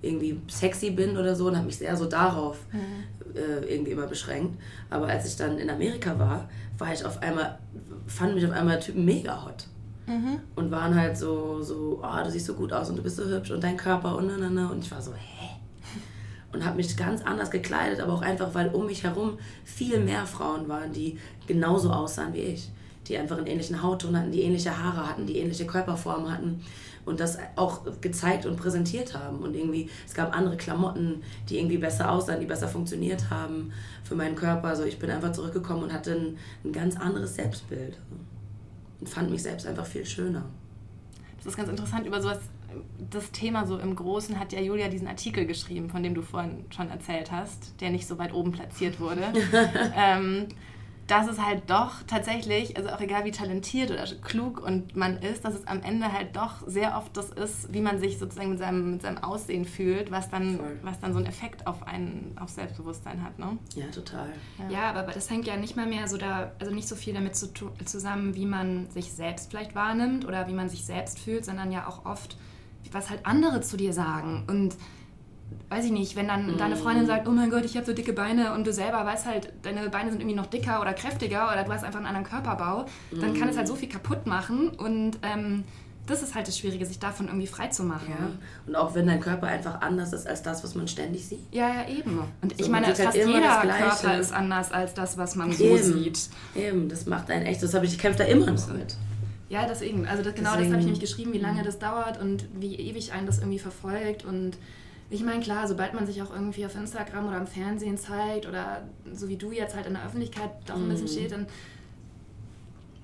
irgendwie sexy bin oder so und habe mich sehr so darauf mhm. äh, irgendwie immer beschränkt. Aber als ich dann in Amerika war, war ich auf einmal, fanden mich auf einmal Typen mega hot. Mhm. Und waren halt so, so, oh, du siehst so gut aus und du bist so hübsch und dein Körper und na, na, na. Und ich war so, hä? Und habe mich ganz anders gekleidet, aber auch einfach, weil um mich herum viel mehr Frauen waren, die genauso aussahen wie ich. Die einfach einen ähnlichen Hautton hatten, die ähnliche Haare hatten, die ähnliche Körperform hatten und das auch gezeigt und präsentiert haben. Und irgendwie, es gab andere Klamotten, die irgendwie besser aussahen, die besser funktioniert haben für meinen Körper. Also ich bin einfach zurückgekommen und hatte ein, ein ganz anderes Selbstbild und fand mich selbst einfach viel schöner. Das ist ganz interessant, über sowas, das Thema so im Großen hat ja Julia diesen Artikel geschrieben, von dem du vorhin schon erzählt hast, der nicht so weit oben platziert wurde. ähm, dass es halt doch tatsächlich, also auch egal wie talentiert oder klug und man ist, dass es am Ende halt doch sehr oft das ist, wie man sich sozusagen mit seinem, mit seinem Aussehen fühlt, was dann, was dann so einen Effekt auf einen, auf Selbstbewusstsein hat, ne? Ja, total. Ja, ja, aber das hängt ja nicht mal mehr so da, also nicht so viel damit zu, zusammen, wie man sich selbst vielleicht wahrnimmt oder wie man sich selbst fühlt, sondern ja auch oft, was halt andere zu dir sagen. Und weiß ich nicht, wenn dann mm. deine Freundin sagt, oh mein Gott, ich habe so dicke Beine und du selber weißt halt, deine Beine sind irgendwie noch dicker oder kräftiger oder du hast einfach einen anderen Körperbau, mm. dann kann es halt so viel kaputt machen und ähm, das ist halt das Schwierige, sich davon irgendwie frei zu machen. Ja. Und auch wenn dein Körper einfach anders ist als das, was man ständig sieht. Ja, ja, eben. Und ich so, meine, fast halt jeder Körper ist anders als das, was man so eben. sieht. Eben, das macht einen echt, das habe ich, ich kämpfe da immer noch mit. Ja, deswegen. Also das, genau deswegen. Das habe ich nämlich geschrieben, wie lange das dauert und wie ewig einen das irgendwie verfolgt. Und ich meine, klar, sobald man sich auch irgendwie auf Instagram oder im Fernsehen zeigt oder so wie du jetzt halt in der Öffentlichkeit auch ein bisschen steht, dann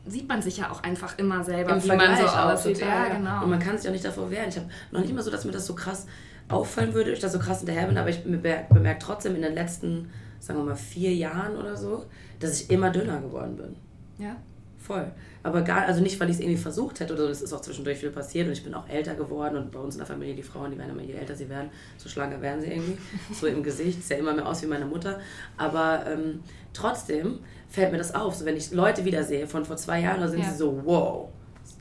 sieht man sich ja auch einfach immer selber, Im wie Vergleich man so aussieht. Ja, genau. Und man kann sich auch nicht davor wehren. Ich habe noch nicht mal so, dass mir das so krass auffallen würde, ich da so krass hinterher bin, aber ich bemerke trotzdem in den letzten, sagen wir mal, vier Jahren oder so, dass ich immer dünner geworden bin. Ja. Voll. Aber gar, also nicht, weil ich es irgendwie versucht hätte oder so, das ist auch zwischendurch viel passiert und ich bin auch älter geworden und bei uns in der Familie, die Frauen, die werden immer, je älter sie werden, so schlanker werden sie irgendwie, so im Gesicht, sieht ja immer mehr aus wie meine Mutter, aber ähm, trotzdem fällt mir das auf, so wenn ich Leute wieder sehe von vor zwei Jahren, da sind ja. sie so, wow,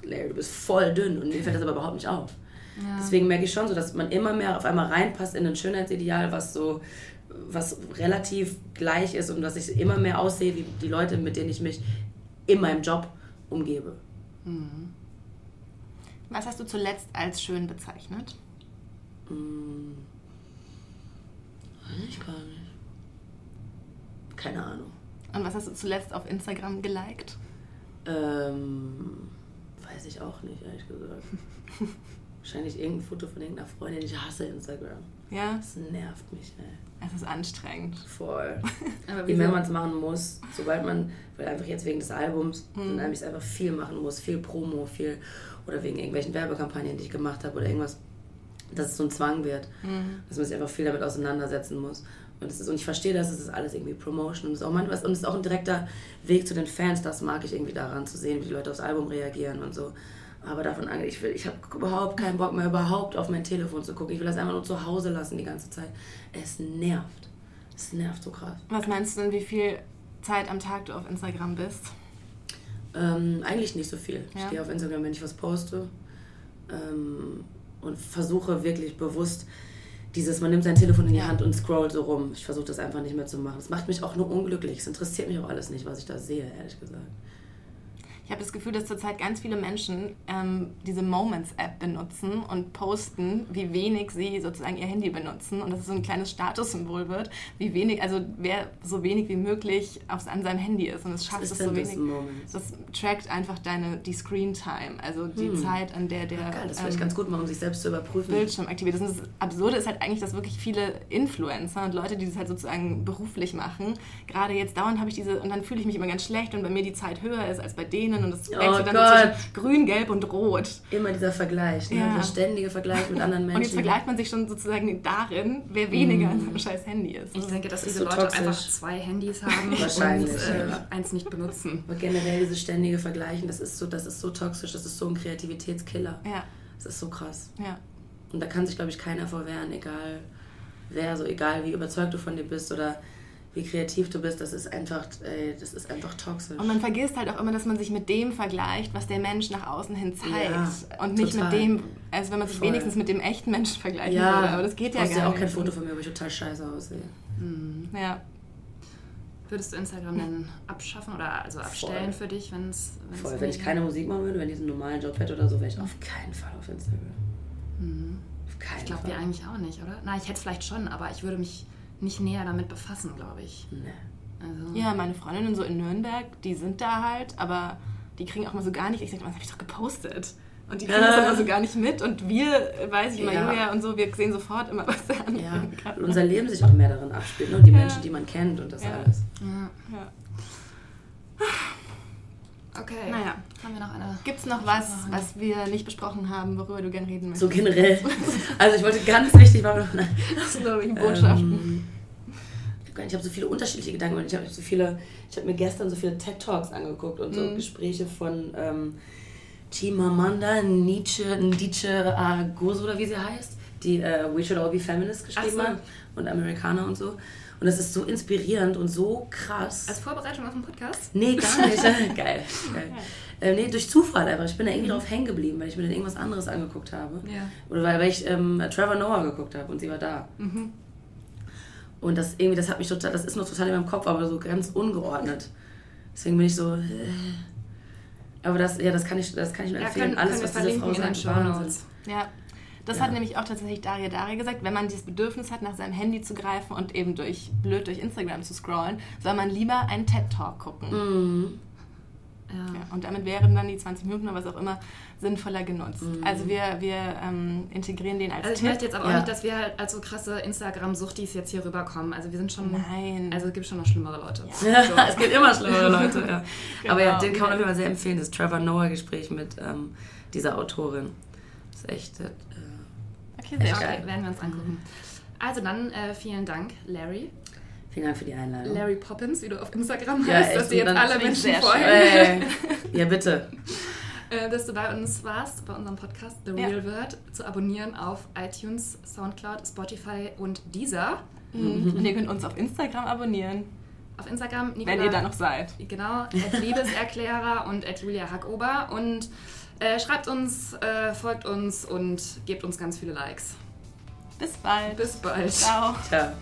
Larry, du bist voll dünn und mir fällt das aber überhaupt nicht auf. Ja. Deswegen merke ich schon so, dass man immer mehr auf einmal reinpasst in ein Schönheitsideal, was so, was relativ gleich ist und dass ich immer mehr aussehe wie die Leute, mit denen ich mich in meinem Job umgebe. Mhm. Was hast du zuletzt als schön bezeichnet? Hm. Weiß ich gar nicht. Keine Ahnung. Und was hast du zuletzt auf Instagram geliked? Ähm, weiß ich auch nicht, ehrlich gesagt. Wahrscheinlich irgendein Foto von irgendeiner Freundin. Ich hasse Instagram. Ja? Das nervt mich, ey. Es ist anstrengend. Voll. Aber je mehr man es machen muss, sobald man, weil einfach jetzt wegen des Albums, mhm. dann nämlich einfach viel machen muss, viel Promo, viel, oder wegen irgendwelchen Werbekampagnen, die ich gemacht habe oder irgendwas, dass es so ein Zwang wird. Mhm. Dass man sich einfach viel damit auseinandersetzen muss. Und, das ist, und ich verstehe das, es ist alles irgendwie Promotion. Und es ist, ist auch ein direkter Weg zu den Fans, das mag ich irgendwie daran zu sehen, wie die Leute aufs Album reagieren und so. Aber davon an, ich, will, ich habe überhaupt keinen Bock mehr, überhaupt auf mein Telefon zu gucken. Ich will das einfach nur zu Hause lassen die ganze Zeit. Es nervt. Es nervt so krass. Was meinst du denn, wie viel Zeit am Tag du auf Instagram bist? Ähm, eigentlich nicht so viel. Ja. Ich gehe auf Instagram, wenn ich was poste. Ähm, und versuche wirklich bewusst dieses, man nimmt sein Telefon in die Hand und scrollt so rum. Ich versuche das einfach nicht mehr zu machen. Es macht mich auch nur unglücklich. Es interessiert mich auch alles nicht, was ich da sehe, ehrlich gesagt. Ich habe das Gefühl, dass zurzeit ganz viele Menschen ähm, diese Moments-App benutzen und posten, wie wenig sie sozusagen ihr Handy benutzen und dass es so ein kleines Statussymbol wird, wie wenig, also wer so wenig wie möglich auf, an seinem Handy ist und es schafft es so wenig. Moment? Das trackt einfach deine, die Screen-Time, also die hm. Zeit, an der der... Ach, geil, das ähm, vielleicht ganz gut mal, um sich selbst zu überprüfen. Bildschirm aktiviert. Das Absurde ist halt eigentlich, dass wirklich viele Influencer und Leute, die das halt sozusagen beruflich machen, gerade jetzt dauernd habe ich diese, und dann fühle ich mich immer ganz schlecht, wenn bei mir die Zeit höher ist als bei denen. Und das wechselt oh dann zwischen grün, gelb und rot. Immer dieser Vergleich, ne? Ja. Dieser ständige Vergleich mit anderen Menschen. Und jetzt vergleicht man sich schon sozusagen darin, wer weniger mm. an seinem scheiß Handy ist. Ich denke, dass das diese so Leute toxisch. Einfach zwei Handys haben wahrscheinlich, und äh, ja. eins nicht benutzen. Aber generell dieses ständige Vergleichen, das ist so, das ist so toxisch, das ist so ein Kreativitätskiller. Ja. Das ist so krass. Ja. Und da kann sich, glaube ich, keiner verwehren, egal wer, so egal wie überzeugt du von dir bist oder... wie kreativ du bist, das ist einfach, ey, das ist einfach toxisch. Und man vergisst halt auch immer, dass man sich mit dem vergleicht, was der Mensch nach außen hin zeigt. Ja, und nicht total. Mit dem, also wenn man sich Voll. wenigstens mit dem echten Menschen vergleichen ja. würde. Aber das geht ja gar nicht. Du hast ja auch kein Foto von mir, wo ich total scheiße aussehe. Mhm. Ja. Würdest du Instagram denn abschaffen oder also abstellen Voll. für dich, wenn es... Voll, wenn ich keine Musik machen würde, wenn ich einen normalen Job hätte oder so, wäre ich auf keinen Fall auf Instagram. Mhm. Auf keinen Fall. Ich glaube dir eigentlich auch nicht, oder? Na, ich hätte es vielleicht schon, aber ich würde mich... nicht näher damit befassen, glaube ich. Nee. Also. Ja, meine Freundinnen so in Nürnberg, die sind da halt, aber die kriegen auch mal so gar nicht, ich sage, was habe ich doch gepostet? Und die kriegen äh. das dann so gar nicht mit und wir, weiß ich immer, ja. Julia und so, wir sehen sofort immer, was da an. Ja, und unser Leben sich auch mehr darin abspielt, ne? Und die ja. Menschen, die man kennt und das ja. alles. Ja. Ja. Okay, naja. Haben wir noch eine... Gibt es noch was, was wir nicht besprochen haben, worüber du gerne reden möchtest? So generell. Also ich wollte ganz wichtig... Das sind nämlich Botschaften. Ich habe so viele unterschiedliche Gedanken. Ich habe so viele, ich habe mir gestern so viele TED Talks angeguckt und so mm. Gespräche von ähm, Chimamanda Ngozi Adichie oder wie sie heißt, die äh, We Should All Be Feminists geschrieben hat so. Und Amerikaner und so. Und das ist so inspirierend und so krass. Als Vorbereitung auf den Podcast? Nee, gar nicht. Geil. Geil. Ähm, nee, durch Zufall einfach. Ich bin da irgendwie mhm. drauf hängen geblieben, weil ich mir dann irgendwas anderes angeguckt habe. Ja. Oder weil, weil ich ähm, Trevor Noah geguckt habe und sie war da. Mhm. Und das irgendwie, das hat mich total, das ist noch total in meinem Kopf, aber so ganz ungeordnet. Deswegen bin ich so. Äh. Aber das, ja, das kann ich, das kann ich nur empfehlen. Ja, können, Alles, können was diese Frau sagt, Wahnsinn. Ja. Das ja. hat nämlich auch tatsächlich Daria Daria gesagt, wenn man dieses Bedürfnis hat, nach seinem Handy zu greifen und eben durch blöd durch Instagram zu scrollen, soll man lieber einen TED-Talk gucken. Mhm. Ja. Ja, und damit wären dann die zwanzig Minuten oder was auch immer sinnvoller genutzt. Mhm. Also wir, wir ähm, integrieren den als Also ich Tipp. möchte jetzt aber auch ja. nicht, dass wir halt als so krasse Instagram-Suchtis jetzt hier rüberkommen. Also wir sind schon... Nein. Also es gibt schon noch schlimmere Leute. Ja. So. Es gibt immer schlimmere Leute, ja. Genau. Aber ja, den kann man auf jeden Fall sehr empfehlen. Das Trevor Noah-Gespräch mit ähm, dieser Autorin. Das ist echt... Äh, Okay, sehr okay, werden wir uns angucken. Also dann äh, vielen Dank, Larry. Vielen Dank für die Einladung. Larry Poppins, wie du auf Instagram ja, heißt, dass dir jetzt alle Menschen folgen. Ja, bitte. äh, dass du bei uns warst, bei unserem Podcast The Real ja. Word, zu abonnieren auf iTunes, Soundcloud, Spotify und Deezer. Mhm. Und ihr könnt uns auf Instagram abonnieren. Auf Instagram, Nicola, wenn ihr da noch seid. Genau, at liebeserklaerer und at Julia Hackober. Und Äh, schreibt uns, äh, folgt uns und gebt uns ganz viele Likes. Bis bald. Bis bald. Ciao. Ciao.